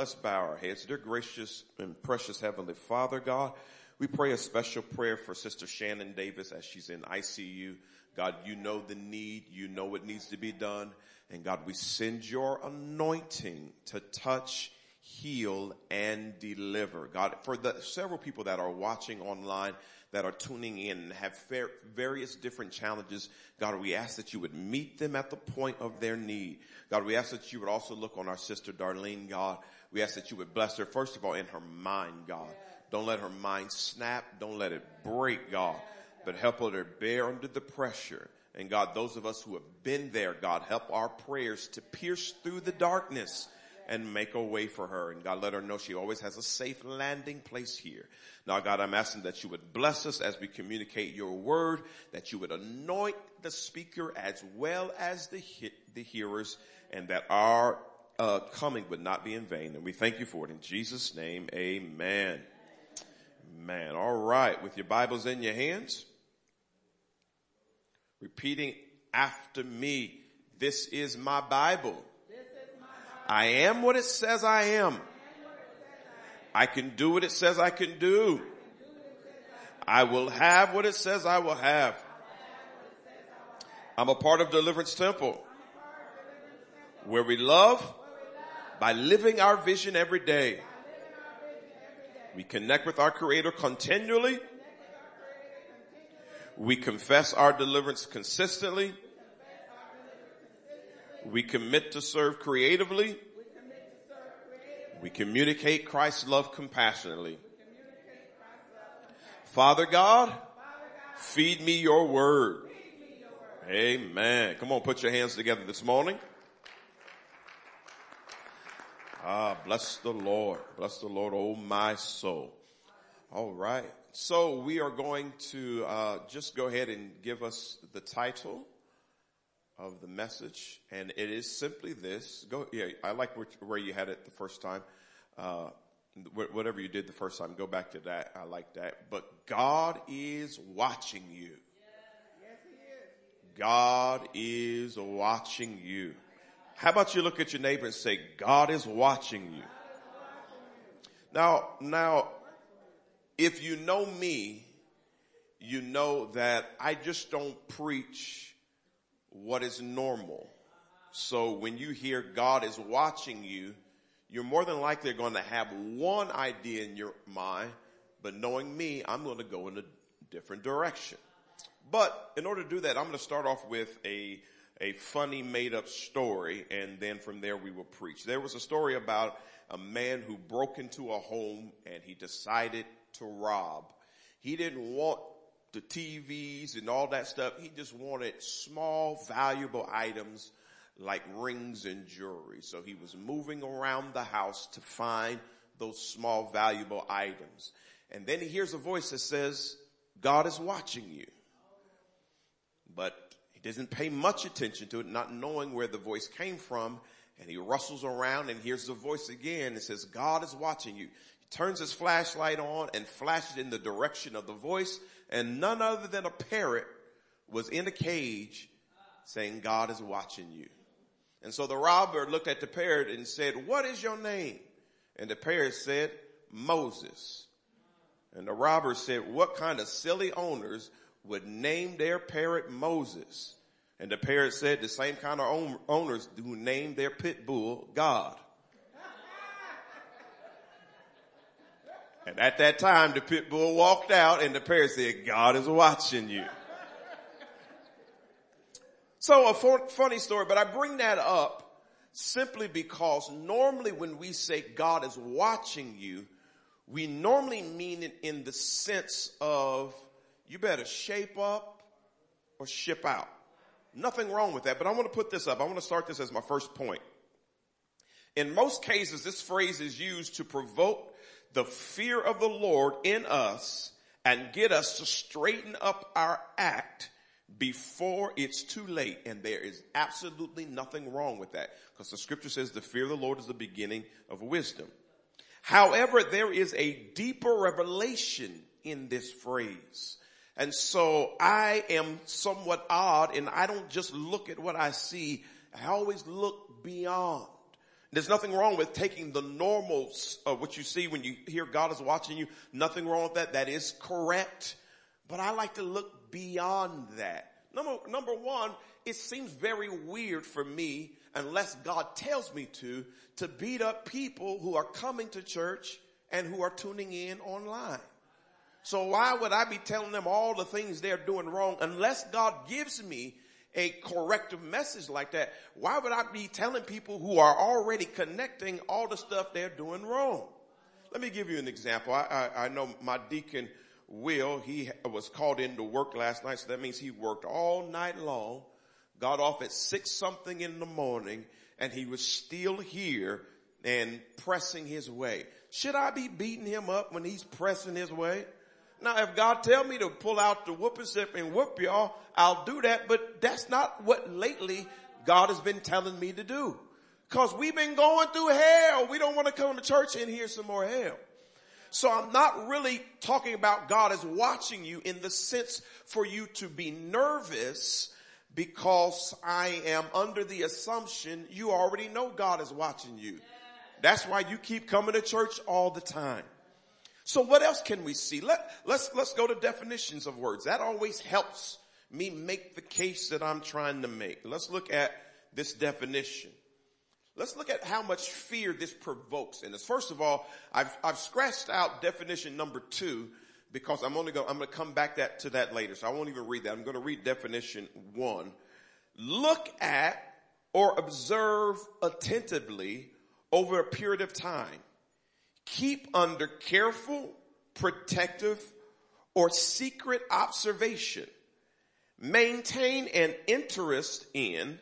Let's bow our heads. Dear gracious and precious Heavenly Father, God, we pray a special prayer for Sister Shannon Davis as she's in ICU. God, you know the need. You know what needs to be done. And God, we send your anointing to touch, heal, and deliver. God, for the several people that are watching online, that are tuning in and have various different challenges, God, we ask that you would meet them at the point of their need. God, we ask that you would also look on our sister Darlene, God. We ask that you would bless her, first of all, in her mind, God. Don't let her mind snap. Don't let it break, God. But help her to bear under the pressure. And God, those of us who have been there, God, help our prayers to pierce through the darkness and make a way for her. And God, let her know she always has a safe landing place here. Now, God, I'm asking that you would bless us as we communicate your word, that you would anoint the speaker as well as the hearers, and that our coming would not be in vain. And we thank you for it. In Jesus' name, amen. Amen. All right. With your Bibles in your hands, repeating after me, this is my Bible. I am what it says I am. I can do what it says I can do. I will have what it says I will have. I'm a part of Deliverance Temple, where we love by living our vision every day. We connect with our Creator continually. We confess our deliverance consistently. We commit to serve creatively. We communicate Christ's love compassionately. Father God, feed me your word. Amen. Come on, put your hands together this morning. Ah, bless the Lord. Bless the Lord, oh my soul. All right. So we are going to just go ahead and give us the title of the message, and it is simply this. Go, yeah, I like where you had it the first time. Whatever you did the first time, go back to that. I like that. But God is watching you. Yes, he is. God is watching you. How about you look at your neighbor and say, God is watching you. Now, if you know me, you know that I just don't preach what is normal. So when you hear God is watching you, you're more than likely going to have one idea in your mind, but knowing me, I'm going to go in a different direction. But in order to do that, I'm going to start off with a funny made-up story, and then from there we will preach. There was a story about a man who broke into a home, and he decided to rob. He didn't want the TVs and all that stuff. He just wanted small, valuable items like rings and jewelry. So he was moving around the house to find those small, valuable items. And then he hears a voice that says, God is watching you. But he doesn't pay much attention to it, not knowing where the voice came from. And he rustles around and hears the voice again and says, God is watching you. He turns his flashlight on and flashes in the direction of the voice. And none other than a parrot was in a cage saying, God is watching you. And so the robber looked at the parrot and said, what is your name? And the parrot said, Moses. And the robber said, what kind of silly owners would name their parrot Moses? And the parrot said, the same kind of owners who name their pit bull God. And at that time, the pit bull walked out and the parrot said, God is watching you. So a funny story, but I bring that up simply because normally when we say God is watching you, we normally mean it in the sense of you better shape up or ship out. Nothing wrong with that, but I want to put this up. I want to start this as my first point. In most cases, this phrase is used to provoke the fear of the Lord in us and get us to straighten up our act before it's too late. And there is absolutely nothing wrong with that because the scripture says the fear of the Lord is the beginning of wisdom. However, there is a deeper revelation in this phrase. And so I am somewhat odd and I don't just look at what I see. I always look beyond. There's nothing wrong with taking the normals of what you see when you hear God is watching you. Nothing wrong with that. That is correct. But I like to look beyond that. Number one, it seems very weird for me, unless God tells me to beat up people who are coming to church and who are tuning in online. So why would I be telling them all the things they're doing wrong unless God gives me a corrective message like that? Why would I be telling people who are already connecting all the stuff they're doing wrong? Let me give you an example. I know my deacon, Will, he was called into work last night, so that means he worked all night long, got off at 6-something in the morning, and he was still here and pressing his way. Should I be beating him up when he's pressing his way? Now, if God tell me to pull out the whooping stick and whoop y'all, I'll do that. But that's not what lately God has been telling me to do. Because we've been going through hell. We don't want to come to church and hear some more hell. So I'm not really talking about God as watching you in the sense for you to be nervous, because I am under the assumption you already know God is watching you. That's why you keep coming to church all the time. So what else can we see? Let's go to definitions of words. That always helps me make the case that I'm trying to make. Let's look at this definition. Let's look at how much fear this provokes in us. First of all, I've scratched out definition number 2 because I'm going to come back to that later. So I won't even read that. I'm going to read definition 1. Look at or observe attentively over a period of time. Keep under careful, protective, or secret observation. Maintain an interest in,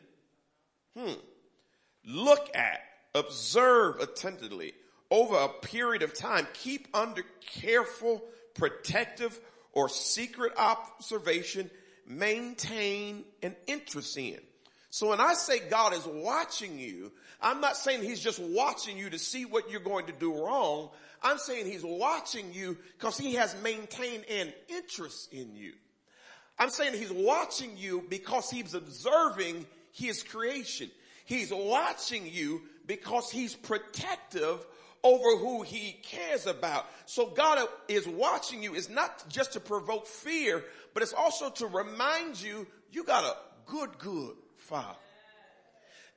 look at, observe attentively over a period of time. Keep under careful, protective, or secret observation. Maintain an interest in. So when I say God is watching you, I'm not saying he's just watching you to see what you're going to do wrong. I'm saying he's watching you because he has maintained an interest in you. I'm saying he's watching you because he's observing his creation. He's watching you because he's protective over who he cares about. So God is watching you. It's not just to provoke fear, but it's also to remind you, you got a good Father.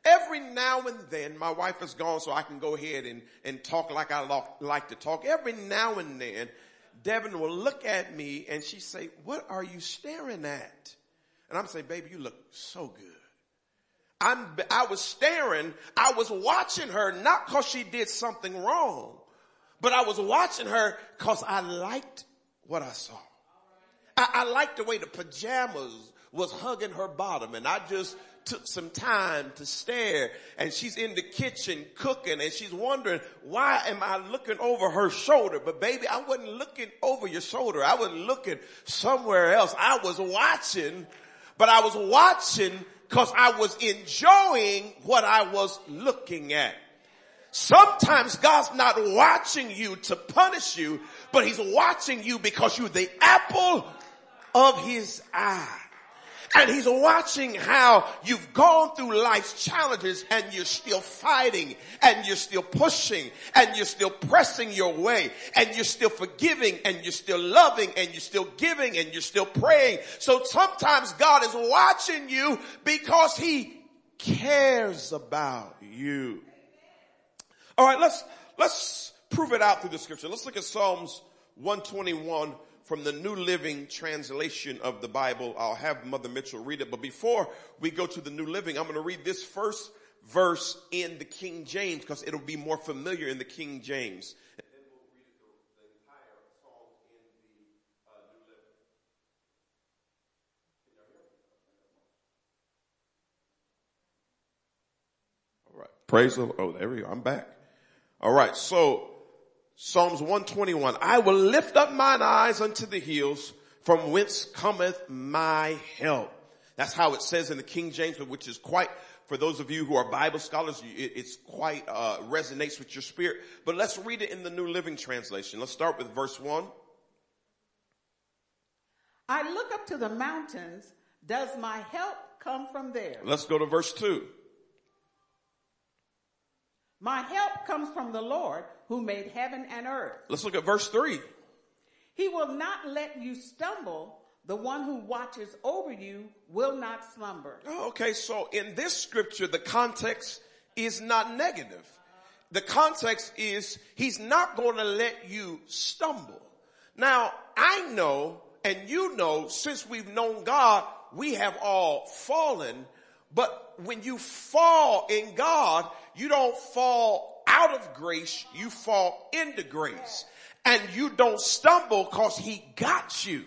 Every now and then, my wife is gone, so I can go ahead and talk like I like to talk. Every now and then, Devin will look at me and she say, "What are you staring at?" And I'm saying, "Baby, you look so good." I was staring. I was watching her, not because she did something wrong, but I was watching her because I liked what I saw. I liked the way the pajamas was hugging her bottom, and I just took some time to stare, and she's in the kitchen cooking, and she's wondering, why am I looking over her shoulder? But baby, I wasn't looking over your shoulder. I was looking somewhere else. I was watching, but I was watching because I was enjoying what I was looking at. Sometimes God's not watching you to punish you, but he's watching you because you're the apple of his eye. And he's watching how you've gone through life's challenges and you're still fighting and you're still pushing and you're still pressing your way and you're still forgiving and you're still loving and you're still giving and you're still praying. So sometimes God is watching you because he cares about you. All right, let's prove it out through the scripture. Let's look at Psalms 121. From the New Living Translation of the Bible. I'll have Mother Mitchell read it. But before we go to the New Living, I'm going to read this first verse in the King James because it'll be more familiar in the King James. And then we'll read the entire Psalm in the New Living. Can y'all hear me? All right. Praise the Lord. Oh, there we go. I'm back. All right. So, Psalms 121, I will lift up mine eyes unto the hills, from whence cometh my help. That's how it says in the King James, which is quite, for those of you who are Bible scholars, it's quite, resonates with your spirit. But let's read it in the New Living Translation. Let's start with verse 1. I look up to the mountains. Does my help come from there? Let's go to verse 2. My help comes from the Lord who made heaven and earth. Let's look at verse 3. He will not let you stumble. The one who watches over you will not slumber. Okay, so in this scripture, the context is not negative. The context is he's not going to let you stumble. Now, I know, and you know, since we've known God, we have all fallen. But when you fall in God, you don't fall out of grace. You fall into grace. And you don't stumble because he got you.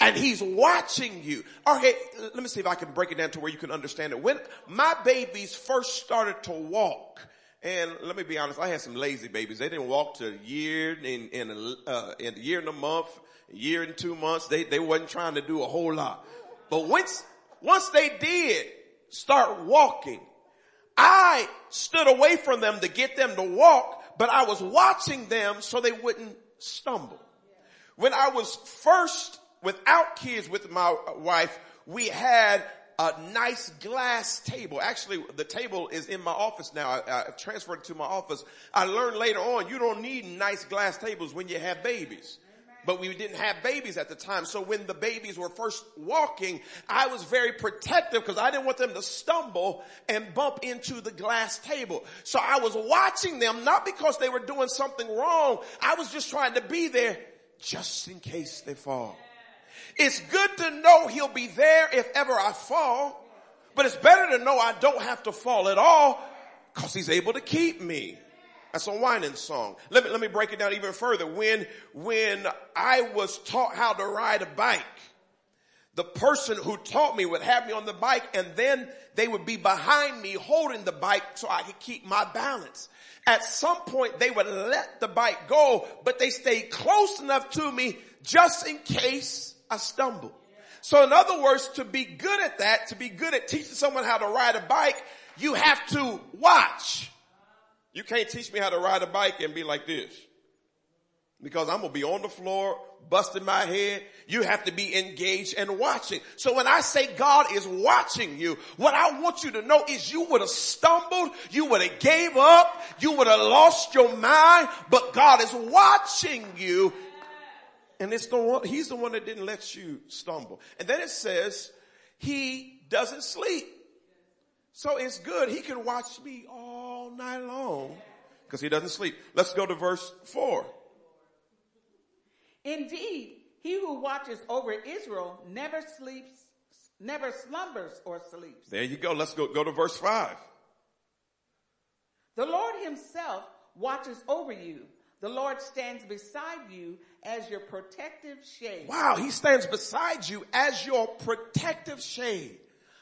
And he's watching you. Okay, let me see if I can break it down to where you can understand it. When my babies first started to walk, and let me be honest, I had some lazy babies. They didn't walk to a year in a year and a month, a year and 2 months. They wasn't trying to do a whole lot. But once they did start walking, I stood away from them to get them to walk, but I was watching them so they wouldn't stumble. When I was first without kids with my wife, we had a nice glass table. Actually, the table is in my office now. I transferred it to my office. I learned later on, you don't need nice glass tables when you have babies. But we didn't have babies at the time. So when the babies were first walking, I was very protective because I didn't want them to stumble and bump into the glass table. So I was watching them, not because they were doing something wrong. I was just trying to be there just in case they fall. It's good to know he'll be there if ever I fall, but it's better to know I don't have to fall at all because he's able to keep me. That's a whining song. Let me break it down even further. When I was taught how to ride a bike, the person who taught me would have me on the bike and then they would be behind me holding the bike so I could keep my balance. At some point they would let the bike go, but they stayed close enough to me just in case I stumble. So in other words, to be good at that, to be good at teaching someone how to ride a bike, you have to watch. You can't teach me how to ride a bike and be like this, because I'm going to be on the floor, busting my head. You have to be engaged and watching. So when I say God is watching you, what I want you to know is you would have stumbled, you would have gave up, you would have lost your mind, but God is watching you. And it's the one, he's the one that didn't let you stumble. And then it says, he doesn't sleep. So it's good. He can watch me all night long because he doesn't sleep. Let's go to verse 4. Indeed, he who watches over Israel never sleeps, never slumbers or sleeps. There you go. Let's go to verse 5. The Lord himself watches over you. The Lord stands beside you as your protective shade. Wow, he stands beside you as your protective shade.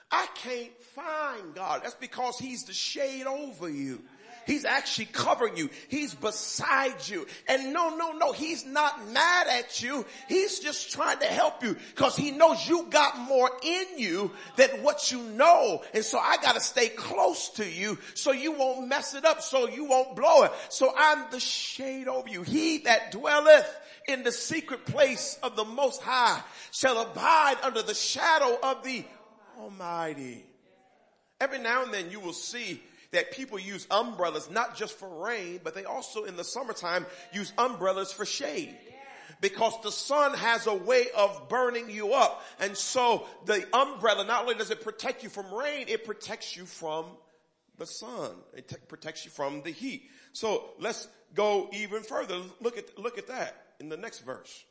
I can't find God. That's because he's the shade over you. He's actually covering you. He's beside you. And no, he's not mad at you. He's just trying to help you because he knows you got more in you than what you know. And so I got to stay close to you so you won't mess it up, so you won't blow it. So I'm the shade over you. He that dwelleth in the secret place of the Most High shall abide under the shadow of the Almighty. Every now and then you will see that people use umbrellas not just for rain, but they also in the summertime use umbrellas for shade, because the sun has a way of burning you up. And so the umbrella, not only does it protect you from rain, it protects you from the sun. It protects you from the heat. So let's go even further. Look at that in the next verse.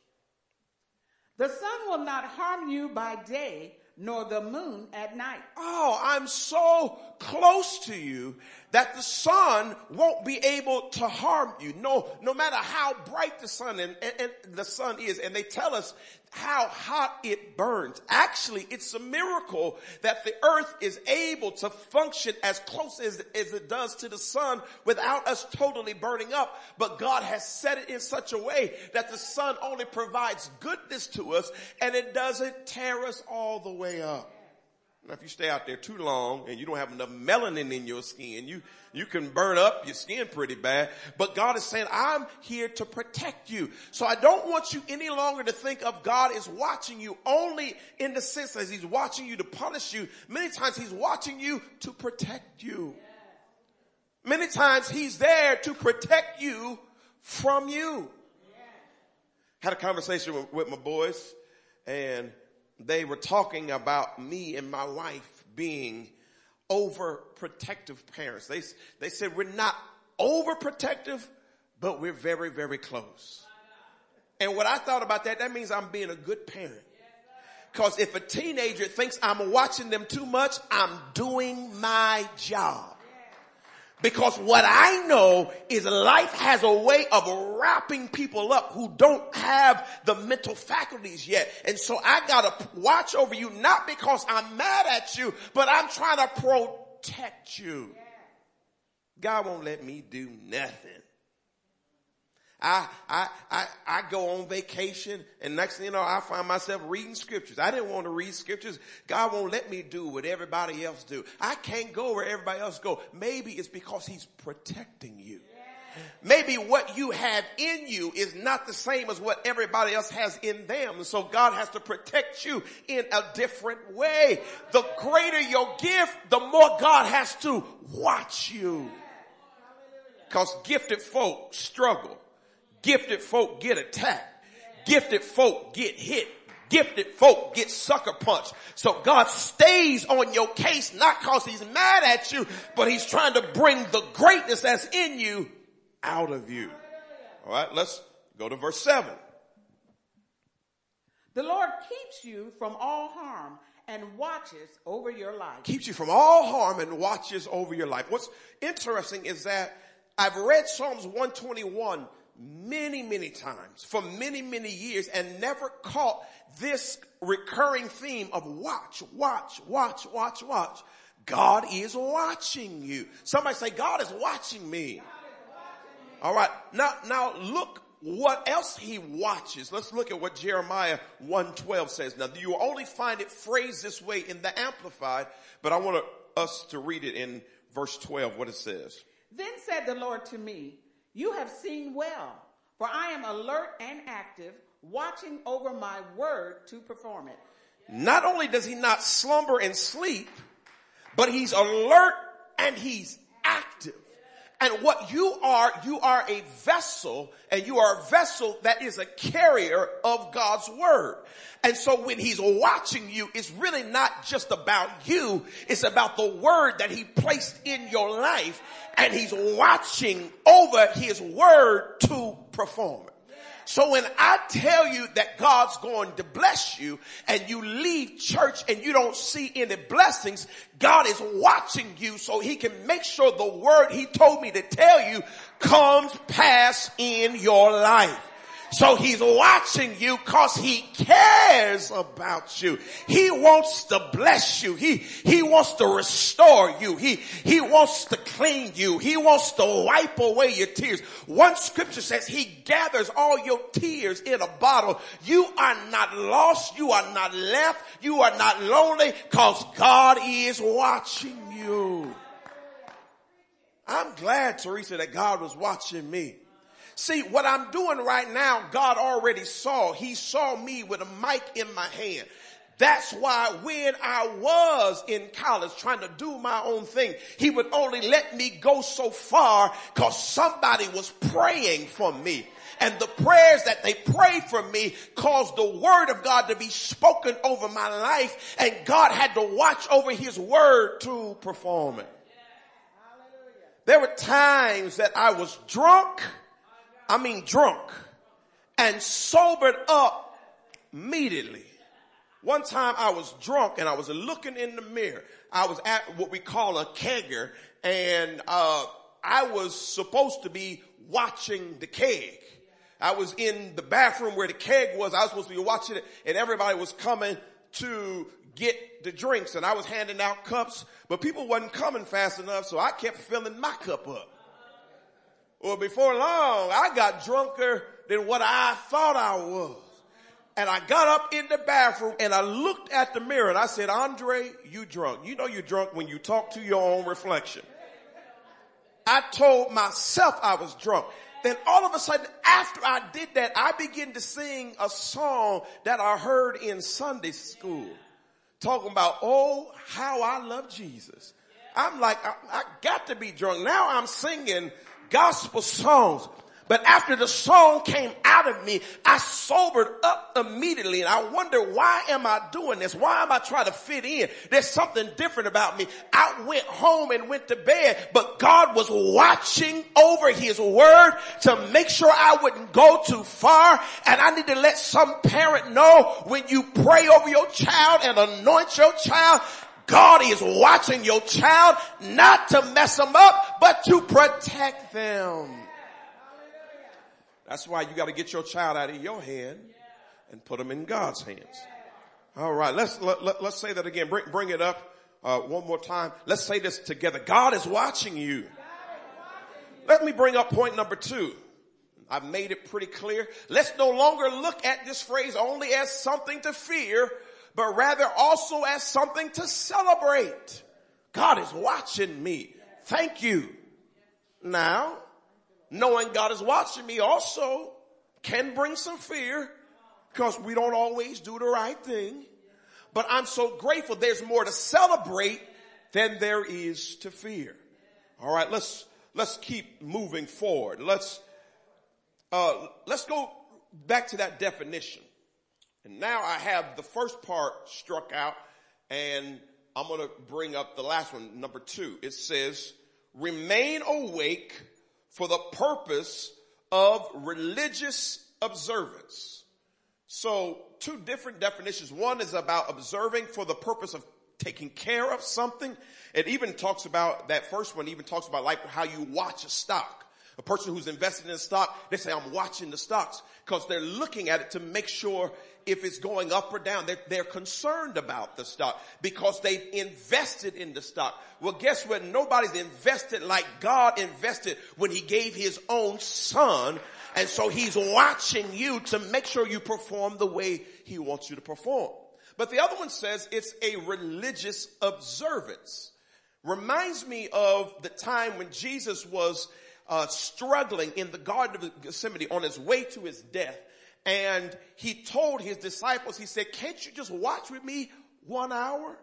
The sun will not harm you by day, nor the moon at night. Oh, I'm so close to you that the sun won't be able to harm you. No matter how bright the sun and the sun is, and they tell us how hot it burns. Actually, it's a miracle that the earth is able to function as close as it does to the sun without us totally burning up. But God has set it in such a way that the sun only provides goodness to us and it doesn't tear us all the way up. Now, if you stay out there too long and you don't have enough melanin in your skin, you can burn up your skin pretty bad. But God is saying, I'm here to protect you. So I don't want you any longer to think of God is watching you only in the sense that he's watching you to punish you. Many times he's watching you to protect you. Many times he's there to protect you from you. Yeah. Had a conversation with my boys, and they were talking about me and my wife being overprotective parents. They said we're not overprotective, but we're very, very close. And what I thought about that, that means I'm being a good parent. Because if a teenager thinks I'm watching them too much, I'm doing my job. Because what I know is life has a way of wrapping people up who don't have the mental faculties yet. And so I gotta watch over you, not because I'm mad at you, but I'm trying to protect you. God won't let me do nothing. I go on vacation, and next thing you know, I find myself reading scriptures. I didn't want to read scriptures. God won't let me do what everybody else do. I can't go where everybody else go. Maybe it's because he's protecting you. Maybe what you have in you is not the same as what everybody else has in them. So God has to protect you in a different way. The greater your gift, the more God has to watch you. Because gifted folk struggle. Gifted folk get attacked. Gifted folk get hit. Gifted folk get sucker punched. So God stays on your case, not because he's mad at you, but he's trying to bring the greatness that's in you out of you. All right, let's go to verse 7. The Lord keeps you from all harm and watches over your life. Keeps you from all harm and watches over your life. What's interesting is that I've read Psalms 121 many times for many years and never caught this recurring theme of watch. God is watching you. Somebody say, God is watching me. All right. Now look what else he watches. Let's look at what Jeremiah 1:12 says. Now you will only find it phrased this way in the Amplified, but I want us to read it in verse 12, what it says. Then said the Lord to me, you have seen well, for I am alert and active, watching over my word to perform it. Not only does he not slumber and sleep, but he's alert and he's active. And what you are a vessel, and you are a vessel that is a carrier of God's word. And so when he's watching you, it's really not just about you. It's about the word that he placed in your life, and he's watching over his word to perform it. So when I tell you that God's going to bless you and you leave church and you don't see any blessings, God is watching you so he can make sure the word he told me to tell you comes pass in your life. So he's watching you because he cares about you. He wants to bless you. He wants to restore you. He wants to clean you. He wants to wipe away your tears. One scripture says he gathers all your tears in a bottle. You are not lost. You are not left. You are not lonely because God is watching you. I'm glad, Teresa, that God was watching me. See, what I'm doing right now, God already saw. He saw me with a mic in my hand. That's why when I was in college trying to do my own thing, he would only let me go so far because somebody was praying for me. And the prayers that they prayed for me caused the word of God to be spoken over my life, and God had to watch over his word to perform it. There were times that I was drunk and sobered up immediately. One time I was drunk and I was looking in the mirror. I was at what we call a kegger, and I was supposed to be watching the keg. I was in the bathroom where the keg was. I was supposed to be watching it, and everybody was coming to get the drinks, and I was handing out cups, but people wasn't coming fast enough, so I kept filling my cup up. Well, before long, I got drunker than what I thought I was. And I got up in the bathroom and I looked at the mirror and I said, Andre, you drunk. You know you're drunk when you talk to your own reflection. I told myself I was drunk. Then all of a sudden, after I did that, I began to sing a song that I heard in Sunday school. Talking about, oh, how I love Jesus. I'm like, I got to be drunk. Now I'm singing gospel songs. But after the song came out of me, I sobered up immediately. And I wonder, why am I doing this? Why am I trying to fit in? There's something different about me. I went home and went to bed, but God was watching over his word to make sure I wouldn't go too far. And I need to let some parent know, when you pray over your child and anoint your child, God is watching your child, not to mess them up, but to protect them. That's why you got to get your child out of your hand and put them in God's hands. All right, let's say that again. Bring it up one more time. Let's say this together. God is watching you. Let me bring up point number 2. I've made it pretty clear. Let's no longer look at this phrase only as something to fear, but rather also as something to celebrate. God is watching me. Thank you. Now, knowing God is watching me also can bring some fear, because we don't always do the right thing. But I'm so grateful there's more to celebrate than there is to fear. All right, let's keep moving forward. Let's go back to that definition. And now I have the first part struck out, and I'm going to bring up the last one, number 2. It says, remain awake for the purpose of religious observance. So 2 different definitions. One is about observing for the purpose of taking care of something. It even talks about, that first one even talks about like how you watch a stock. A person who's invested in stock, they say, I'm watching the stocks, because they're looking at it to make sure if it's going up or down. They're concerned about the stock because they've invested in the stock. Well, guess what? Nobody's invested like God invested when he gave his own son. And so he's watching you to make sure you perform the way he wants you to perform. But the other one says it's a religious observance. Reminds me of the time when Jesus was struggling in the Garden of Gethsemane on his way to his death. And he told his disciples, he said, can't you just watch with me 1 hour?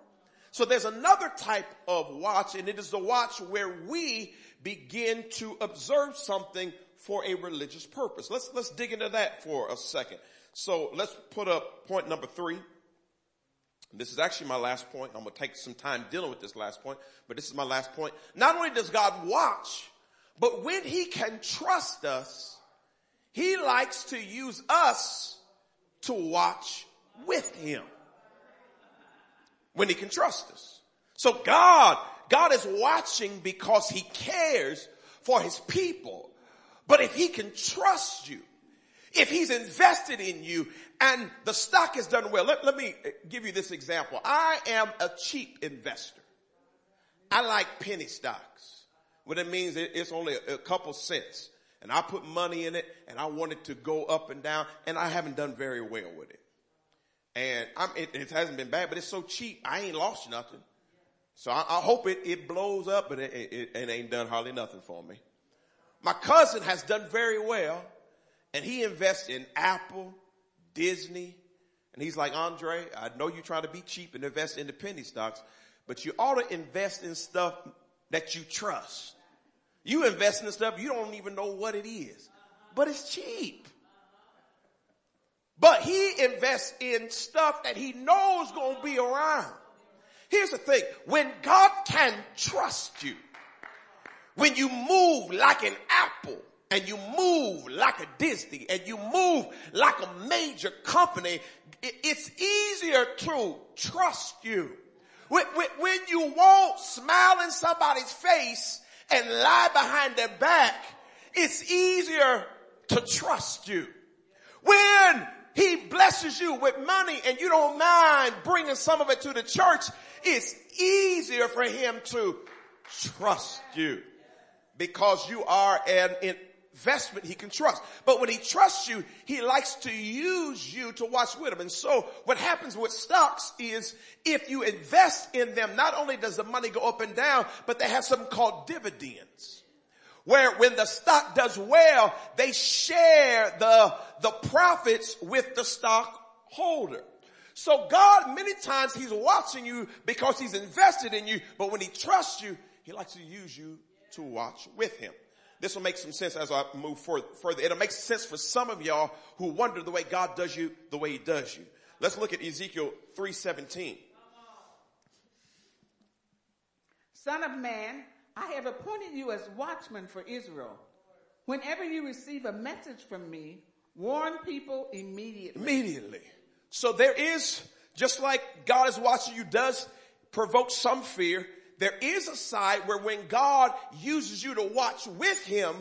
So there's another type of watch, and it is the watch where we begin to observe something for a religious purpose. Let's dig into that for a second. So let's put up point number 3. This is actually my last point. I'm going to take some time dealing with this last point, but this is my last point. Not only does God watch, but when he can trust us, he likes to use us to watch with him. When he can trust us. So God is watching because he cares for his people. But if he can trust you, if he's invested in you and the stock has done well, let me give you this example. I am a cheap investor. I like penny stocks. What it means, it's only a couple cents. And I put money in it, and I want it to go up and down, and I haven't done very well with it. And it hasn't been bad, but it's so cheap, I ain't lost nothing. So I hope it blows up, but it ain't done hardly nothing for me. My cousin has done very well, and he invests in Apple, Disney, and he's like, Andre, I know you're trying to be cheap and invest in the penny stocks, but you ought to invest in stuff that you trust. You invest in stuff, you don't even know what it is, but it's cheap. But he invests in stuff that he knows going to be around. Here's the thing. When God can trust you, when you move like an Apple, and you move like a Disney, and you move like a major company, it's easier to trust you. When you won't smile in somebody's face and lie behind their back, it's easier to trust you. When he blesses you with money and you don't mind bringing some of it to the church, it's easier for him to trust you because you are an investment he can trust. But when he trusts you, he likes to use you to watch with him. And so what happens with stocks is if you invest in them, not only does the money go up and down, but they have something called dividends, where when the stock does well, they share the profits with the stockholder. So God, many times he's watching you because he's invested in you. But when he trusts you, he likes to use you to watch with him. This will make some sense as I move further. It'll make sense for some of y'all who wonder the way God does you the way he does you. Let's look at Ezekiel 3:17. Son of man, I have appointed you as watchman for Israel. Whenever you receive a message from me, warn people immediately. So there is, just like God is watching you does provoke some fear, there is a side where when God uses you to watch with him,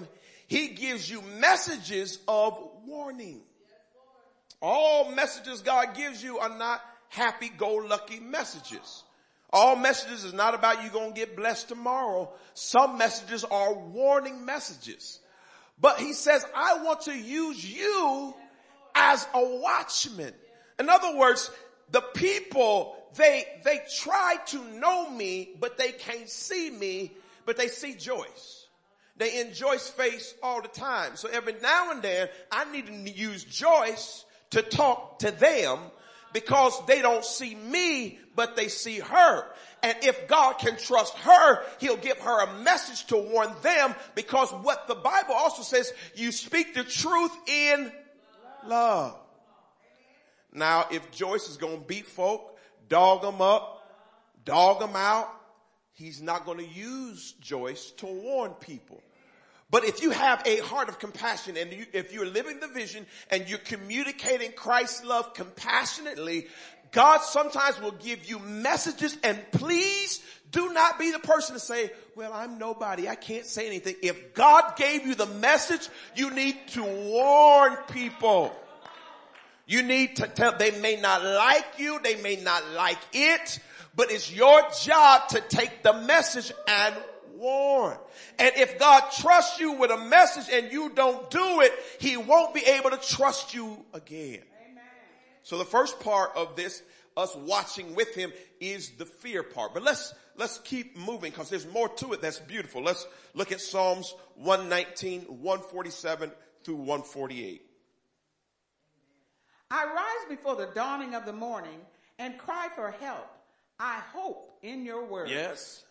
he gives you messages of warning. All messages God gives you are not happy-go-lucky messages. All messages is not about you going to get blessed tomorrow. Some messages are warning messages. But he says, I want to use you as a watchman. In other words, the people, they try to know me, but they can't see me, but they see Joyce. They in Joyce's face all the time. So every now and then, I need to use Joyce to talk to them because they don't see me, but they see her. And if God can trust her, he'll give her a message to warn them, because what the Bible also says, you speak the truth in love. Now, if Joyce is going to beat folk, dog them up, dog them out, he's not going to use Joyce to warn people. But if you have a heart of compassion and if you're living the vision and you're communicating Christ's love compassionately, God sometimes will give you messages. And please do not be the person to say, well, I'm nobody, I can't say anything. If God gave you the message, you need to warn people. You need to tell, they may not like you, they may not like it, but it's your job to take the message and warn. And if God trusts you with a message and you don't do it, he won't be able to trust you again. Amen. So the first part of this, us watching with him, is the fear part. But let's keep moving, because there's more to it that's beautiful. Let's look at Psalms 119, 147 through 148. I rise before the dawning of the morning and cry for help. I hope in your word. Yes.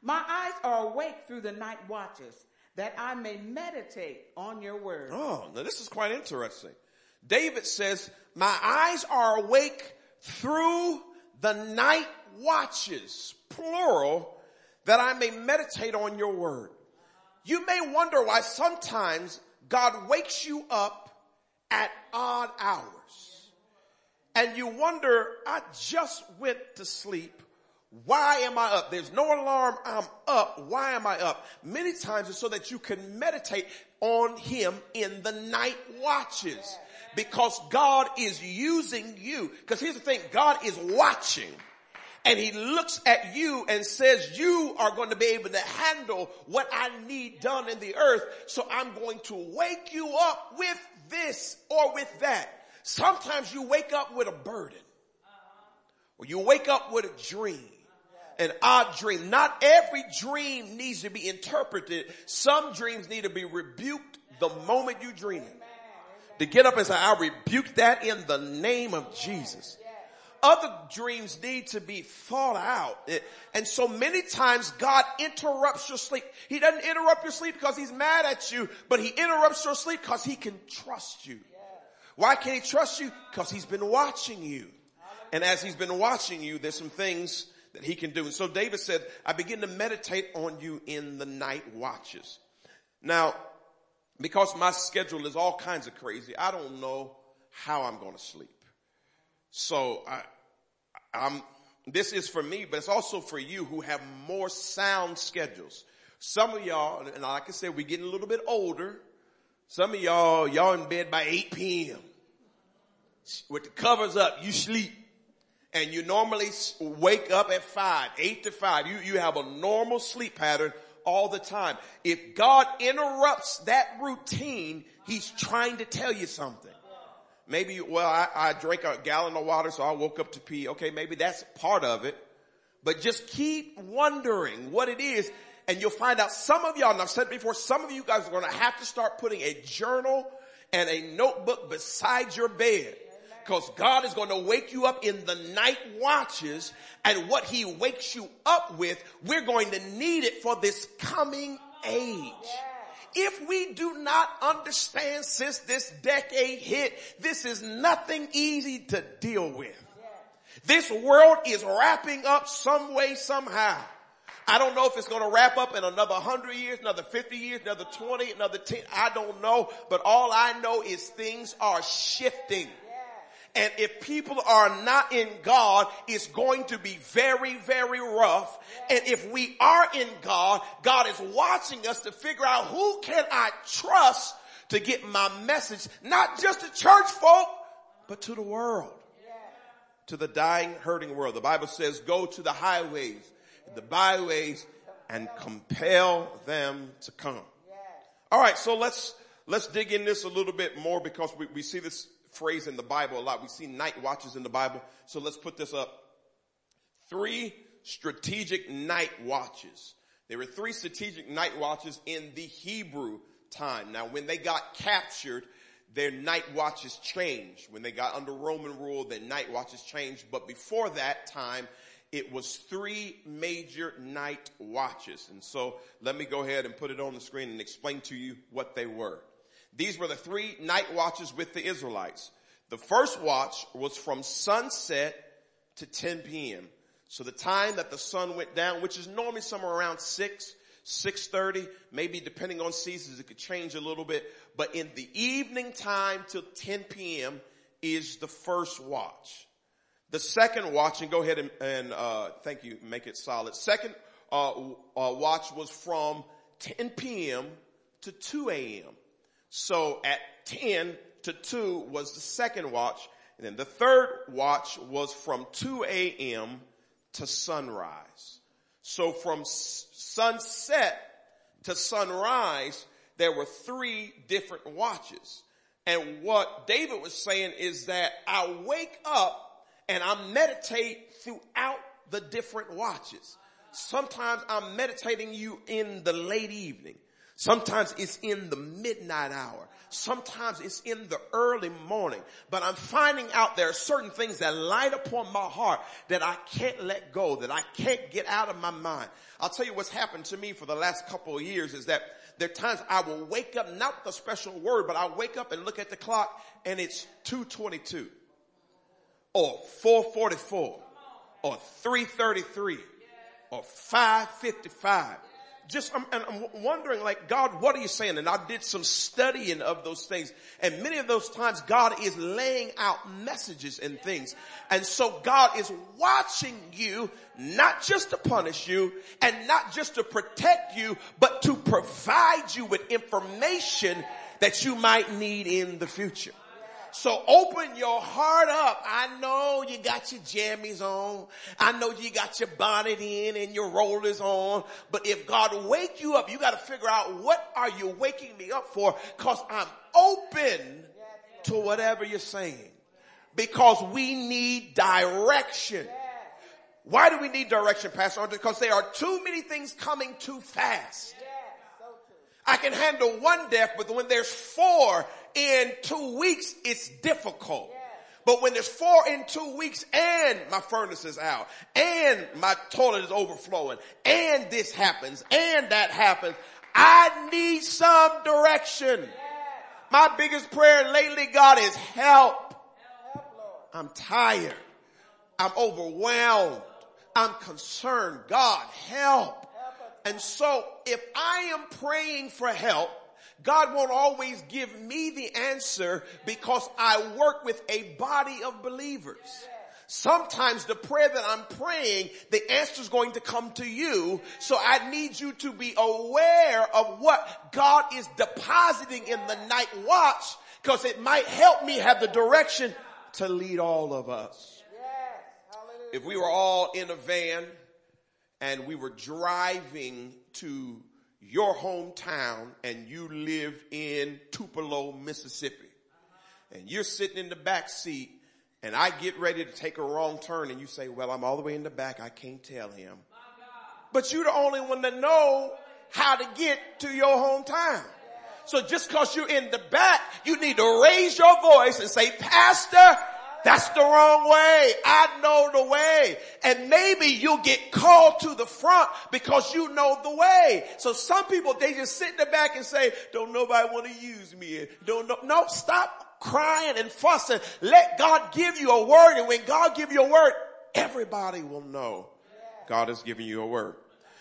My eyes are awake through the night watches, that I may meditate on your word. Oh, now this is quite interesting. David says, my eyes are awake through the night watches, plural, that I may meditate on your word. You may wonder why sometimes God wakes you up at odd hours, and you wonder, I just went to sleep, why am I up? There's no alarm, I'm up, why am I up? Many times it's so that you can meditate on him in the night watches, because God is using you. Because here's the thing, God is watching, and he looks at you and says, you are going to be able to handle what I need done in the earth, so I'm going to wake you up with this or with that. Sometimes you wake up with a burden, or you wake up with a dream, an odd dream. Not every dream needs to be interpreted. Some dreams need to be rebuked the moment you dream it. To get up and say, I rebuke that in the name of Jesus. Other dreams need to be thought out. And so many times God interrupts your sleep. He doesn't interrupt your sleep because he's mad at you, but he interrupts your sleep because he can trust you. Why can he trust you? Because he's been watching you. And as he's been watching you, there's some things that he can do. And so David said, I begin to meditate on you in the night watches. Now, because my schedule is all kinds of crazy, I don't know how I'm going to sleep. So this is for me, but it's also for you who have more sound schedules. Some of y'all, and like I said, we're getting a little bit older. Some of y'all in bed by 8 p.m. with the covers up, you sleep. And you normally wake up at 5, 8 to 5. You have a normal sleep pattern all the time. If God interrupts that routine, he's trying to tell you something. Maybe, well, I drank a gallon of water, so I woke up to pee. Okay, maybe that's part of it. But just keep wondering what it is, and you'll find out. Some of y'all, and I've said it before, some of you guys are going to have to start putting a journal and a notebook beside your bed. because God is going to wake you up in the night watches, and what he wakes you up with, we're going to need it for this coming age. If we do not understand, since this decade hit, this is nothing easy to deal with. This world is wrapping up some way, somehow. I don't know if it's going to wrap up in another 100 years, another 50 years, another 20, another 10. I don't know. But all I know is things are shifting. And if people are not in God, it's going to be very, very rough. And if we are in God, God is watching us to figure out, who can I trust to get my message, not just to church folk, but to the world, to the dying, hurting world. The Bible says, go to the highways, the byways, and compel them to come. All right, so let's dig in this a little bit more, because we see this phrase in the Bible a lot. We see night watches in the Bible. So let's put this up. 3 strategic night watches. There were 3 strategic night watches in the Hebrew time. Now, when they got captured, their night watches changed. When they got under Roman rule, their night watches changed. But before that time, it was 3 major night watches. And so let me go ahead and put it on the screen and explain to you what they were. These were the 3 night watches with the Israelites. The first watch was from sunset to 10 p.m. So the time that the sun went down, which is normally somewhere around 6, 6:30, maybe depending on seasons, it could change a little bit. But in the evening time till 10 p.m. is the first watch. The second watch, and go ahead and thank you, make it solid. Second watch was from 10 p.m. to 2 a.m. So at 10 to 2 was the second watch. And then the third watch was from 2 a.m. to sunrise. So from sunset to sunrise, there were 3 different watches. And what David was saying is that I wake up and I meditate throughout the different watches. Sometimes I'm meditating you in the late evening. Sometimes it's in the midnight hour. Sometimes it's in the early morning. But I'm finding out there are certain things that light upon my heart that I can't let go, that I can't get out of my mind. I'll tell you what's happened to me for the last couple of years is that there are times I will wake up, not the special word, but I wake up and look at the clock and it's 2:22 or 4:44 or 3:33 or 5:55. I'm wondering, like, God, what are you saying? And I did some studying of those things. And many of those times God is laying out messages and things. And so God is watching you, not just to punish you and not just to protect you, but to provide you with information that you might need in the future. So open your heart up. I know you got your jammies on. I know you got your bonnet in and your rollers on. But if God wake you up, you got to figure out, what are you waking me up for? Because I'm open to whatever you're saying. Because we need direction. Why do we need direction, Pastor Andre? Because there are too many things coming too fast. I can handle one death, but when there's 4 in 2 weeks, it's difficult. Yeah. But when there's 4 in 2 weeks, and my furnace is out, and my toilet is overflowing, and this happens, and that happens, I need some direction. Yeah. My biggest prayer lately, God, is help. Lord. I'm tired. I'm overwhelmed. I'm concerned. God, help. And so if I am praying for help, God won't always give me the answer, because I work with a body of believers. Sometimes the prayer that I'm praying, the answer is going to come to you. So I need you to be aware of what God is depositing in the night watch, because it might help me have the direction to lead all of us. If we were all in a van and we were driving to your hometown, and you lived in Tupelo, Mississippi, and you're sitting in the back seat, and I get ready to take a wrong turn, and you say, well, I'm all the way in the back, I can't tell him. But you're the only one that know how to get to your hometown. So just because you're in the back, you need to raise your voice and say, Pastor, That's the wrong way. I know the way. And maybe you'll get called to the front because you know the way. So some people, they just sit in the back and say, don't nobody want to use me. No, stop crying and fussing. Let God give you a word. And when God gives you a word, everybody will know God is giving you a word.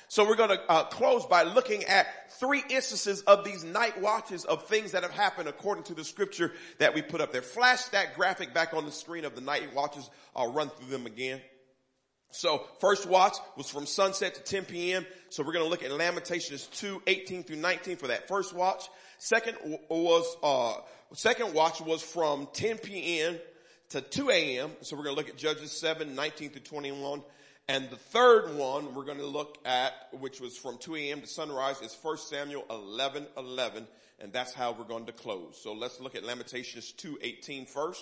So we're going to close by looking at three instances of these night watches of things that have happened according to the scripture that we put up there. Flash that graphic back on the screen of the night watches. I'll run through them again. So first watch was from sunset to 10 p.m. So we're going to look at Lamentations 2:18 through 19 for that first watch. Second watch was from 10 p.m. to 2 a.m. So we're going to look at Judges 7:19 through 21. And the third one we're going to look at, which was from 2 a.m. to sunrise, is 1 Samuel 11:11, and that's how we're going to close. So let's look at Lamentations 2:18 first.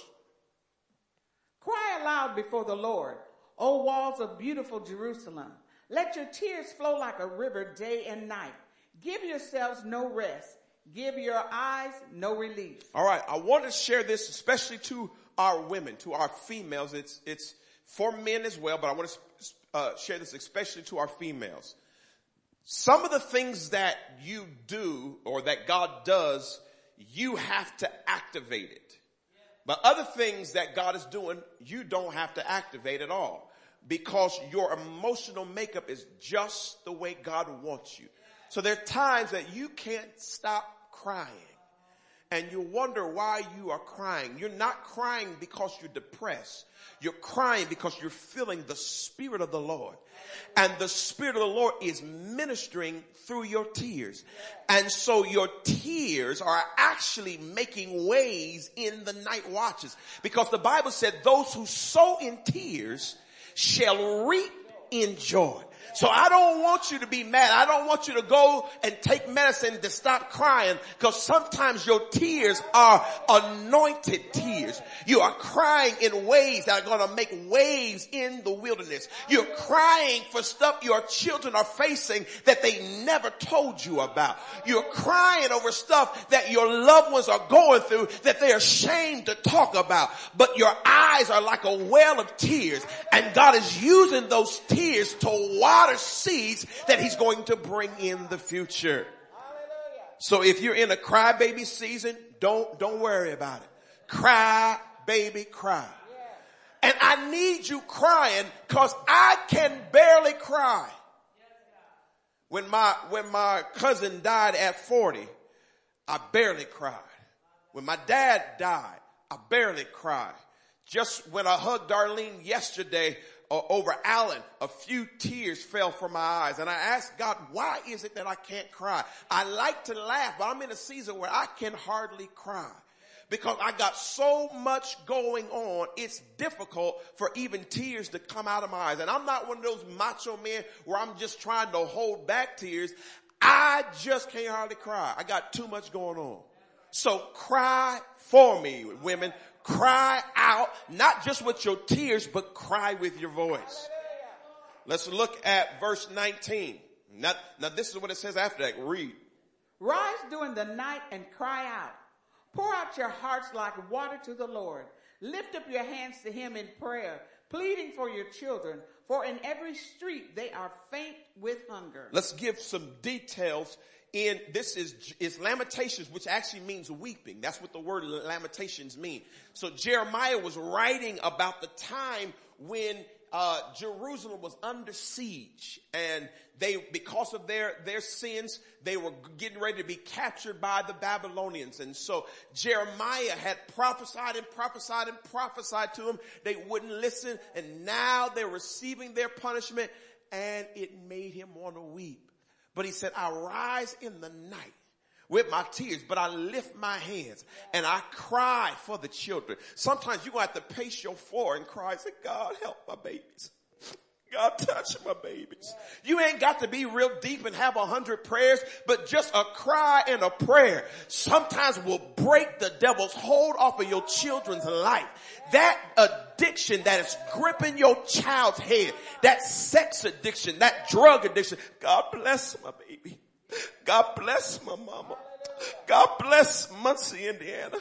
Cry aloud before the Lord, O walls of beautiful Jerusalem. Let your tears flow like a river day and night. Give yourselves no rest. Give your eyes no relief. All right, I want to share this especially to our women, to our females. It's for men as well, but I want to share this especially to our females. Some of the things that you do or that God does, you have to activate it. But other things that God is doing, you don't have to activate at all, because your emotional makeup is just the way God wants you. So there are times that you can't stop crying, and you wonder why you are crying. You're not crying because you're depressed. You're crying because you're feeling the Spirit of the Lord. And the Spirit of the Lord is ministering through your tears. And so your tears are actually making waves in the night watches. Because the Bible said those who sow in tears shall reap in joy. So I don't want you to be mad. I don't want you to go and take medicine to stop crying, because sometimes your tears are anointed tears. You are crying in ways that are going to make waves in the wilderness. You're crying for stuff your children are facing that they never told you about. You're crying over stuff that your loved ones are going through that they are ashamed to talk about. But your eyes are like a well of tears, and God is using those tears to water seeds that he's going to bring in the future. Hallelujah. So if you're in a crybaby season, don't worry about it. Cry, baby, cry. Yeah. And I need you crying, because I can barely cry. When my cousin died at 40, I barely cried. When my dad died, I barely cried. Just when I hugged Darlene yesterday, over Allen, a few tears fell from my eyes. And I asked God, why is it that I can't cry? I like to laugh, but I'm in a season where I can hardly cry, because I got so much going on. It's difficult for even tears to come out of my eyes. And I'm not one of those macho men where I'm just trying to hold back tears. I just can't hardly cry. I got too much going on. So cry for me, women. Cry out, not just with your tears, but cry with your voice. Let's look at verse 19. Now this is what it says after that. Read. Rise during the night and cry out. Pour out your hearts like water to the Lord. Lift up your hands to him in prayer, pleading for your children, for in every street they are faint with hunger. Let's give some details. And this is Lamentations, which actually means weeping. That's what the word Lamentations mean. So Jeremiah was writing about the time when Jerusalem was under siege, and they, because of their sins, they were getting ready to be captured by the Babylonians. And so Jeremiah had prophesied to them. They wouldn't listen, and now they're receiving their punishment, and it made him want to weep. But he said, I rise in the night with my tears, but I lift my hands and I cry for the children. Sometimes you're going to have to pace your floor and cry and say, God, help my babies. God, touch my babies. You ain't got to be real deep and have 100 prayers, but just a cry and a prayer sometimes will break the devil's hold off of your children's life. That addiction that is gripping your child's head, that sex addiction, that drug addiction. God bless my baby. God bless my mama. God bless Muncie, Indiana.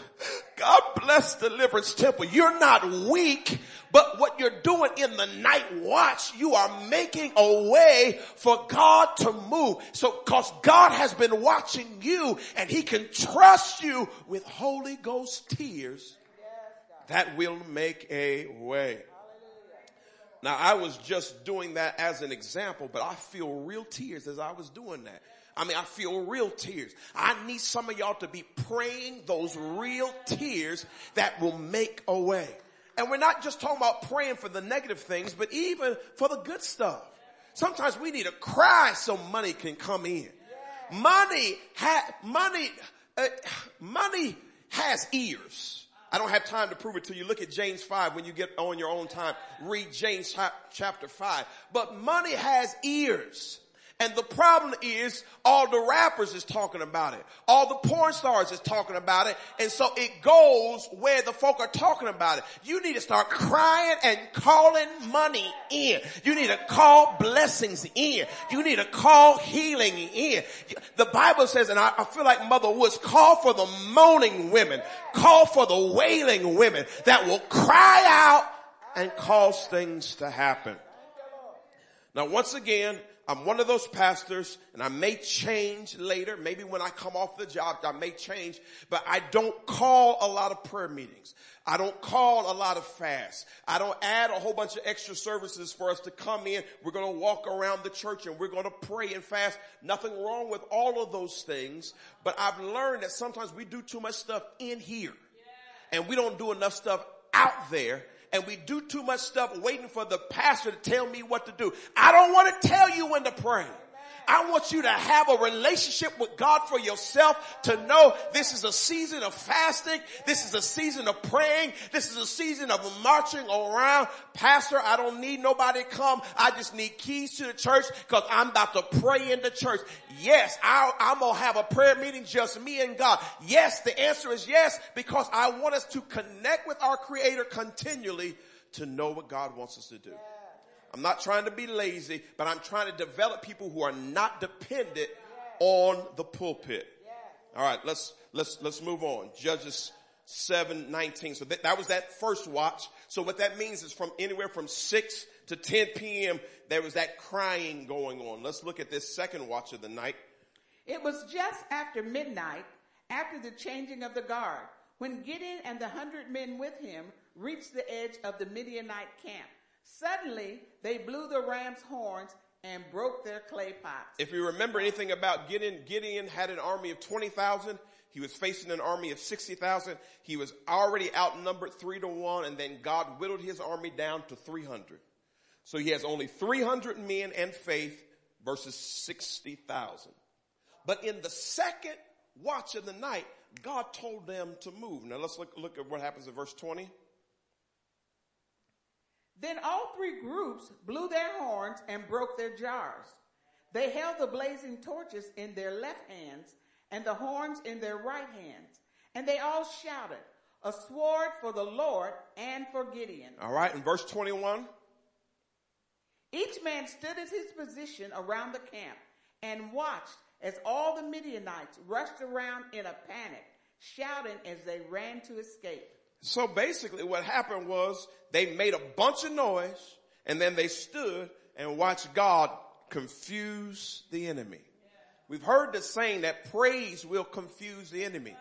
God bless Deliverance Temple. You're not weak, but what you're doing in the night watch, you are making a way for God to move. So, cause God has been watching you and he can trust you with Holy Ghost tears that will make a way. Now, I was just doing that as an example, but I feel real tears as I was doing that. I mean, I feel real tears. I need some of y'all to be praying those real tears that will make a way. And we're not just talking about praying for the negative things, but even for the good stuff. Sometimes we need to cry so money can come in. Money has ears. I don't have time to prove it to you. Look at James 5 when you get on your own time. Read James chapter 5. But money has ears. And the problem is all the rappers is talking about it. All the porn stars is talking about it. And so it goes where the folk are talking about it. You need to start crying and calling money in. You need to call blessings in. You need to call healing in. The Bible says, and I feel like Mother Woods, call for the moaning women. Call for the wailing women that will cry out and cause things to happen. Now, once again, I'm one of those pastors, and I may change later. Maybe when I come off the job, I may change, but I don't call a lot of prayer meetings. I don't call a lot of fasts. I don't add a whole bunch of extra services for us to come in. We're going to walk around the church, and we're going to pray and fast. Nothing wrong with all of those things, but I've learned that sometimes we do too much stuff in here, and we don't do enough stuff out there. And we do too much stuff waiting for the pastor to tell me what to do. I don't want to tell you when to pray. I want you to have a relationship with God for yourself to know this is a season of fasting. This is a season of praying. This is a season of marching around. Pastor, I don't need nobody to come. I just need keys to the church because I'm about to pray in the church. Yes, I'm going to have a prayer meeting, just me and God. Yes, the answer is yes, because I want us to connect with our Creator continually to know what God wants us to do. I'm not trying to be lazy, but I'm trying to develop people who are not dependent on the pulpit. All right, let's move on. Judges 7:19. So that was that first watch. So what that means is from anywhere from 6 to 10 p.m., there was that crying going on. Let's look at this second watch of the night. It was just after midnight, after the changing of the guard, when Gideon and the 100 men with him reached the edge of the Midianite camp. Suddenly, they blew the ram's horns and broke their clay pots. If you remember anything about Gideon, Gideon had an army of 20,000. He was facing an army of 60,000. He was already outnumbered 3-1, and then God whittled his army down to 300. So he has only 300 men and faith versus 60,000. But in the second watch of the night, God told them to move. Now let's look at what happens in verse 20. Then all three groups blew their horns and broke their jars. They held the blazing torches in their left hands and the horns in their right hands. And they all shouted, "A sword for the Lord and for Gideon." All right, in verse 21. Each man stood at his position around the camp and watched as all the Midianites rushed around in a panic, shouting as they ran to escape. So basically what happened was they made a bunch of noise, and then they stood and watched God confuse the enemy. We've heard the saying that praise will confuse the enemy.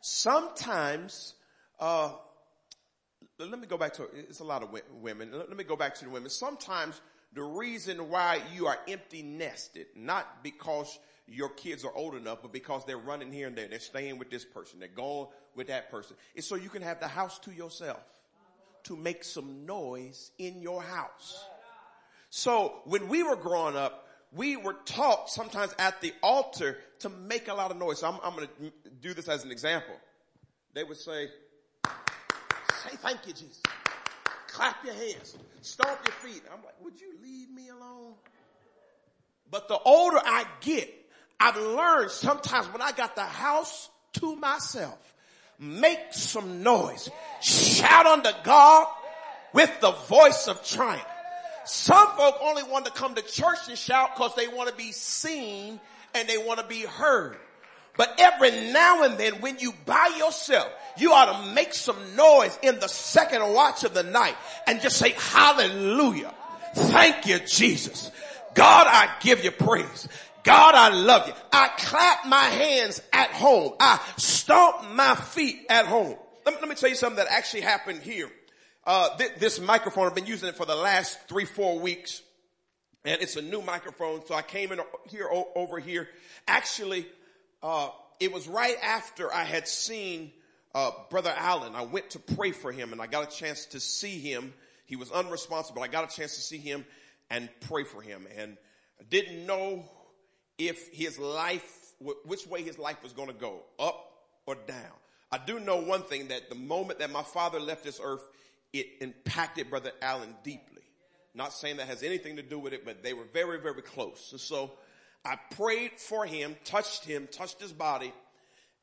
Sometimes, let me go back to, it's a lot of women. Let me go back to the women. Sometimes the reason why you are empty nested, not because your kids are old enough, but because they're running here and there. They're staying with this person. They're going with that person. It's so you can have the house to yourself, to make some noise in your house. So when we were growing up, we were taught sometimes at the altar to make a lot of noise. So I'm going to do this as an example. They would say thank you, Jesus. Clap your hands. Stomp your feet. I'm like, would you leave me alone? But the older I get, I've learned sometimes when I got the house to myself, make some noise. Shout unto God with the voice of triumph. Some folk only want to come to church and shout because they want to be seen and they want to be heard. But every now and then when you by yourself, you ought to make some noise in the second watch of the night and just say, hallelujah. Thank you, Jesus. God, I give you praise. God, I love you. I clap my hands at home. I stomp my feet at home. Let me tell you something that actually happened here. This microphone, I've been using it for the last 3-4 weeks. And it's a new microphone. So I came in here, over here. Actually, it was right after I had seen Brother Allen. I went to pray for him and I got a chance to see him. He was unresponsive, but I got a chance to see him and pray for him. And I didn't know if his life, which way his life was going to go, up or down. I do know one thing, that the moment that my father left this earth, it impacted Brother Allen deeply. Not saying that has anything to do with it, but they were very, very close. And so I prayed for him, touched his body,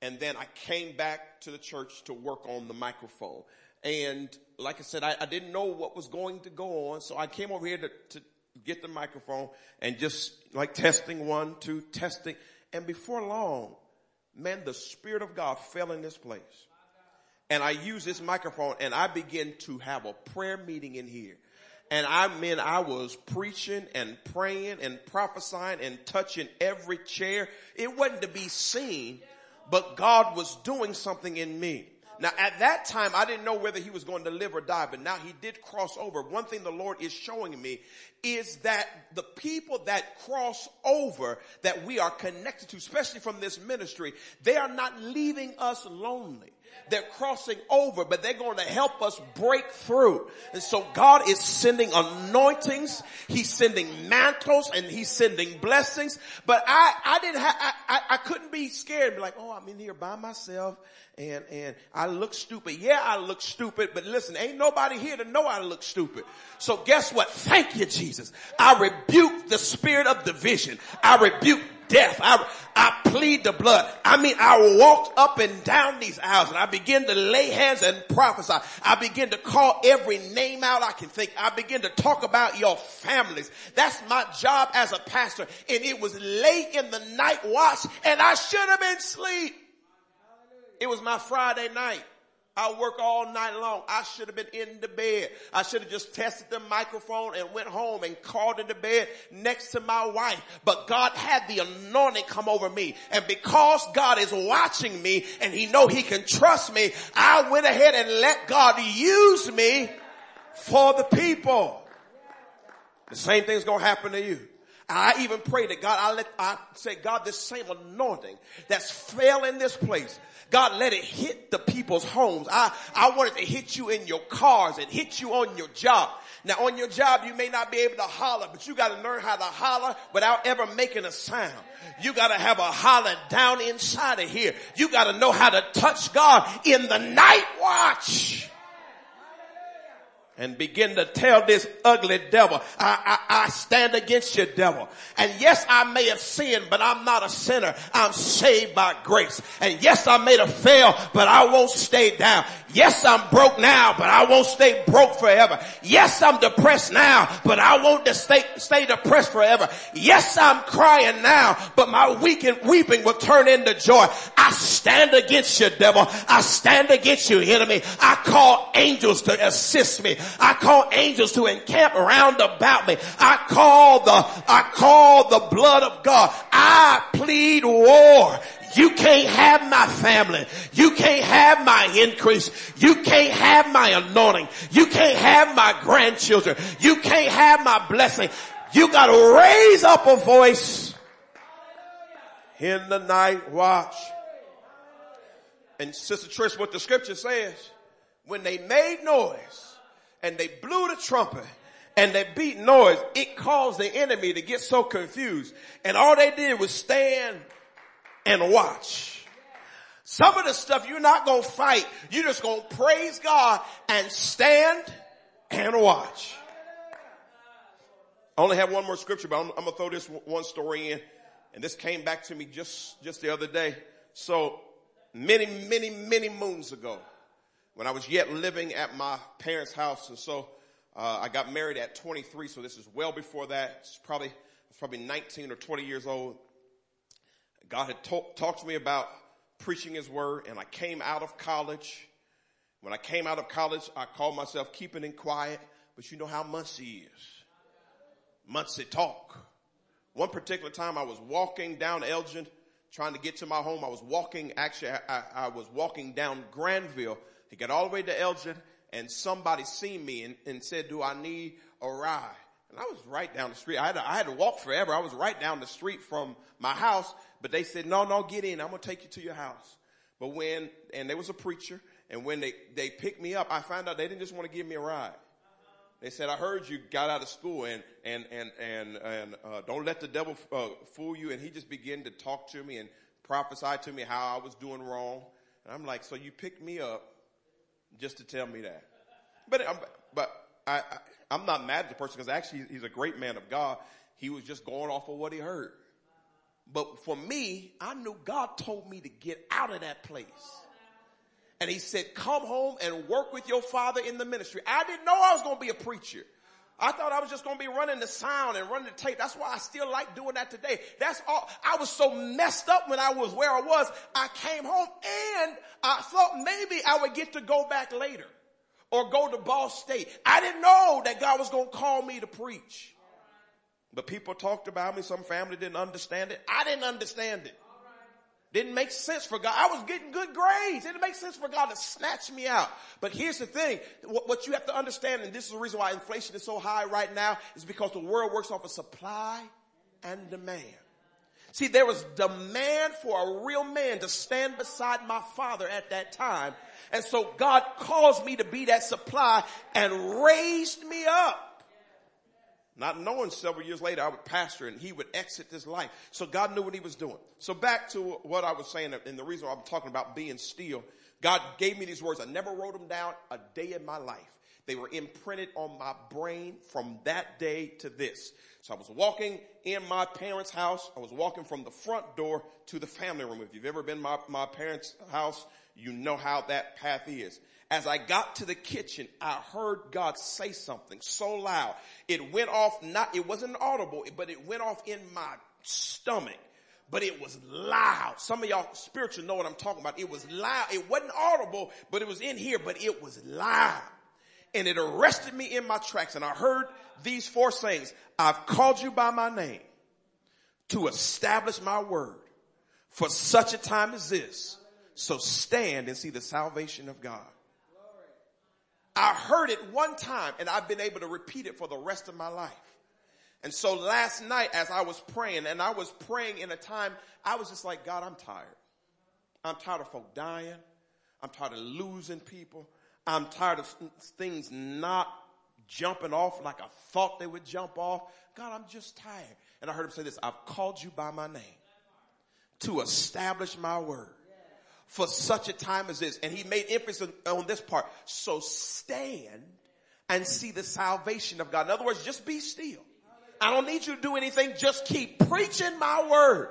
and then I came back to the church to work on the microphone. And like I said, I didn't know what was going to go on, so I came over here to get the microphone and just like testing 1, 2, testing. And before long, man, the Spirit of God fell in this place. And I used this microphone and I began to have a prayer meeting in here. And I was preaching and praying and prophesying and touching every chair. It wasn't to be seen, but God was doing something in me. Now, at that time, I didn't know whether he was going to live or die, but now he did cross over. One thing the Lord is showing me is that the people that cross over, that we are connected to, especially from this ministry, they are not leaving us lonely. They're crossing over, but they're going to help us break through. And so God is sending anointings. He's sending mantles and he's sending blessings. But I couldn't be scared and be like, oh, I'm in here by myself and I look stupid. Yeah, I look stupid, but listen, ain't nobody here to know I look stupid. So guess what? Thank you, Jesus. I rebuke the spirit of division. I rebuke death. I plead the blood. I mean, I walked up and down these aisles and I began to lay hands and prophesy. I began to call every name out I can think. I began to talk about your families. That's my job as a pastor. And it was late in the night watch and I should have been asleep. It was my Friday night. I work all night long. I should have been in the bed. I should have just tested the microphone and went home and called into bed next to my wife. But God had the anointing come over me. And because God is watching me and he know he can trust me, I went ahead and let God use me for the people. The same thing's going to happen to you. I even prayed that God, I said, God, this same anointing that's fell in this place, God, let it hit the people's homes. I want it to hit you in your cars and hit you on your job. Now, on your job, you may not be able to holler, but you got to learn how to holler without ever making a sound. You got to have a holler down inside of here. You got to know how to touch God in the night watch and begin to tell this ugly devil, I stand against you, devil. And yes, I may have sinned, but I'm not a sinner. I'm saved by grace. And yes, I may have failed, but I won't stay down. Yes, I'm broke now, but I won't stay broke forever. Yes, I'm depressed now, but I won't stay depressed forever. Yes, I'm crying now, but my weeping will turn into joy. I stand against you, devil. I stand against you, enemy. I call angels to assist me. I call angels to encamp round about me. I call the blood of God. I plead war. You can't have my family. You can't have my increase. You can't have my anointing. You can't have my grandchildren. You can't have my blessing. You got to raise up a voice in the night watch. And Sister Trish, what the scripture says, when they made noise and they blew the trumpet and they beat noise, it caused the enemy to get so confused. And all they did was stand and watch. Some of the stuff you're not going to fight. You're just going to praise God and stand and watch. I only have one more scripture, but I'm going to throw this one story in. And this came back to me just the other day. So many moons ago, when I was yet living at my parents' house. And so I got married at 23. So this is well before that. It's probably 19 or 20 years old. God had talked to me about preaching his word, and I came out of college. When I came out of college, I called myself keeping it quiet, but you know how Muncie is. Muncie talk. One particular time I was walking down Elgin, trying to get to my home. I was walking, actually, I was walking down Granville to get all the way to Elgin, and somebody seen me and said, do I need a ride? And I was right down the street. I had to walk forever. I was right down the street from my house, but they said, no, get in. I'm going to take you to your house. But and there was a preacher, and when they picked me up, I found out they didn't just want to give me a ride. They said, I heard you got out of school and don't let the devil fool you. And he just began to talk to me and prophesy to me how I was doing wrong. And I'm like, so you picked me up just to tell me that. But I'm not mad at the person, because actually he's a great man of God. He was just going off of what he heard. But for me, I knew God told me to get out of that place. And he said, come home and work with your father in the ministry. I didn't know I was going to be a preacher. I thought I was just going to be running the sound and running the tape. That's why I still like doing that today. That's all. I was so messed up when I was where I was. I came home and I thought maybe I would get to go back later or go to Ball State. I didn't know that God was going to call me to preach. But people talked about me. Some family didn't understand it. I didn't understand it. Didn't make sense for God. I was getting good grades. It didn't make sense for God to snatch me out. But here's the thing. What you have to understand, and this is the reason why inflation is so high right now, is because the world works off of supply and demand. See, there was demand for a real man to stand beside my father at that time. And so God caused me to be that supply and raised me up. Not knowing several years later I would pastor and he would exit this life. So God knew what he was doing. So back to what I was saying, and the reason why I'm talking about being still. God gave me these words. I never wrote them down a day in my life. They were imprinted on my brain from that day to this. So I was walking in my parents' house. I was walking from the front door to the family room. If you've ever been to my parents' house, you know how that path is. As I got to the kitchen, I heard God say something so loud. It went off, it wasn't audible, but it went off in my stomach. But it was loud. Some of y'all spiritual know what I'm talking about. It was loud. It wasn't audible, but it was in here, but it was loud. And it arrested me in my tracks. And I heard these four sayings. I've called you by my name to establish my word for such a time as this. So stand and see the salvation of God. I heard it one time, and I've been able to repeat it for the rest of my life. And so last night as I was praying, and I was praying in a time, I was just like, God, I'm tired. I'm tired of folk dying. I'm tired of losing people. I'm tired of things not jumping off like I thought they would jump off. God, I'm just tired. And I heard him say this, I've called you by my name to establish my word. For such a time as this. And he made emphasis on this part. So stand and see the salvation of God. In other words, just be still. I don't need you to do anything. Just keep preaching my word.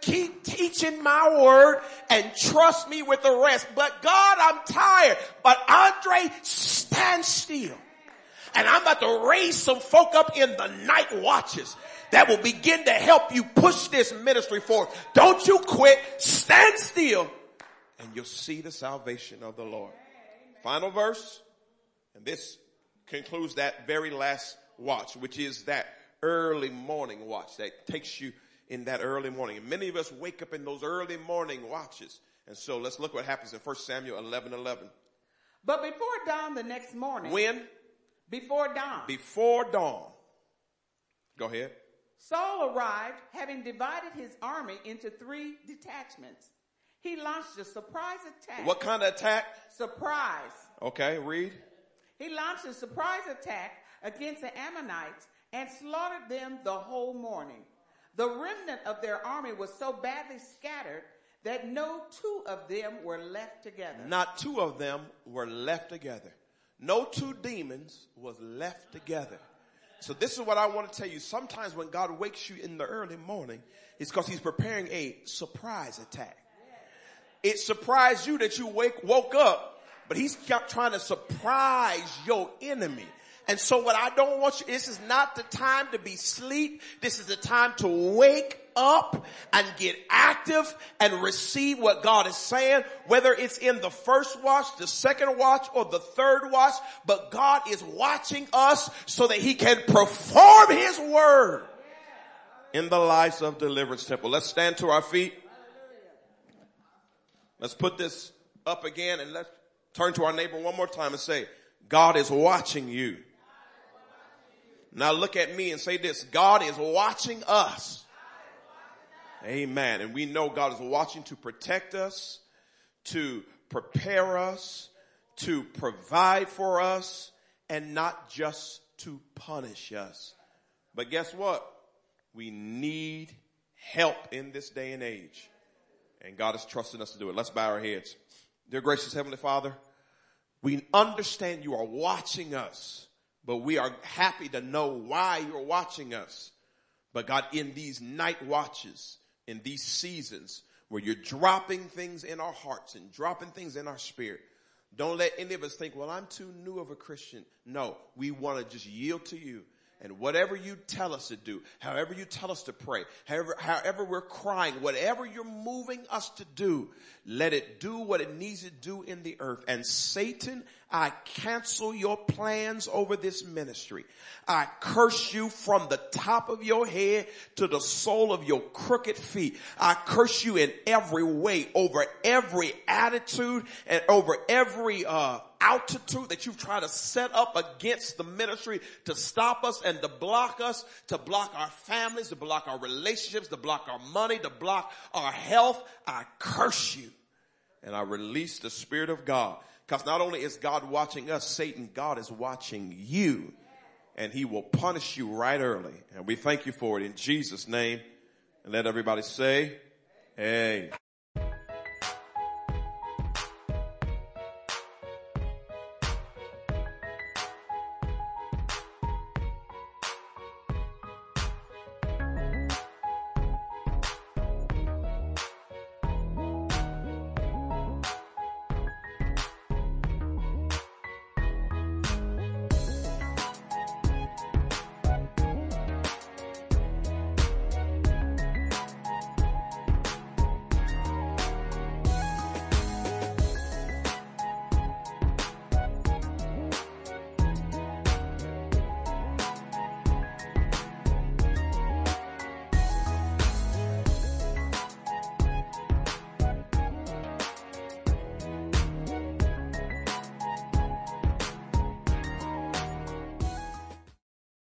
Keep teaching my word and trust me with the rest. But God, I'm tired. But Andre, stand still. And I'm about to raise some folk up in the night watches that will begin to help you push this ministry forward. Don't you quit. Stand still. And you'll see the salvation of the Lord. Amen. Final verse. And this concludes that very last watch, which is that early morning watch that takes you in that early morning. And many of us wake up in those early morning watches. And so let's look what happens in 1 Samuel 11:11. But before dawn the next morning. When? Before dawn. Before dawn. Go ahead. Saul arrived, having divided his army into 3 detachments. He launched a surprise attack. What kind of attack? Surprise. Okay, read. He launched a surprise attack against the Ammonites and slaughtered them the whole morning. The remnant of their army was so badly scattered that no 2 of them were left together. Not 2 of them were left together. No 2 demons was left together. So this is what I want to tell you. Sometimes when God wakes you in the early morning, it's because he's preparing a surprise attack. It surprised you that you woke up, but he's kept trying to surprise your enemy. And so what I don't want you, this is not the time to be sleep. This is the time to wake up and get active and receive what God is saying, whether it's in the first watch, the second watch, or the third watch. But God is watching us so that he can perform his word in the lives of Deliverance Temple. Let's stand to our feet. Let's put this up again and let's turn to our neighbor one more time and say, God is watching you. Now look at me and say this, God is watching us. Amen. And we know God is watching to protect us, to prepare us, to provide for us, and not just to punish us. But guess what? We need help in this day and age. And God is trusting us to do it. Let's bow our heads. Dear gracious Heavenly Father, we understand you are watching us, but we are happy to know why you're watching us. But God, in these night watches, in these seasons where you're dropping things in our hearts and dropping things in our spirit, don't let any of us think, well, I'm too new of a Christian. No, we want to just yield to you. And whatever you tell us to do, however you tell us to pray, however we're crying, whatever you're moving us to do, let it do what it needs to do in the earth. And Satan, I cancel your plans over this ministry. I curse you from the top of your head to the sole of your crooked feet. I curse you in every way, over every attitude and over every, altitude that you've tried to set up against the ministry to stop us and to block us, to block our families, to block our relationships, to block our money, to block our health. I curse you and I release the Spirit of God, because not only is God watching us, Satan, God is watching you, and he will punish you right early. And we thank you for it in Jesus' name. And let everybody say, hey.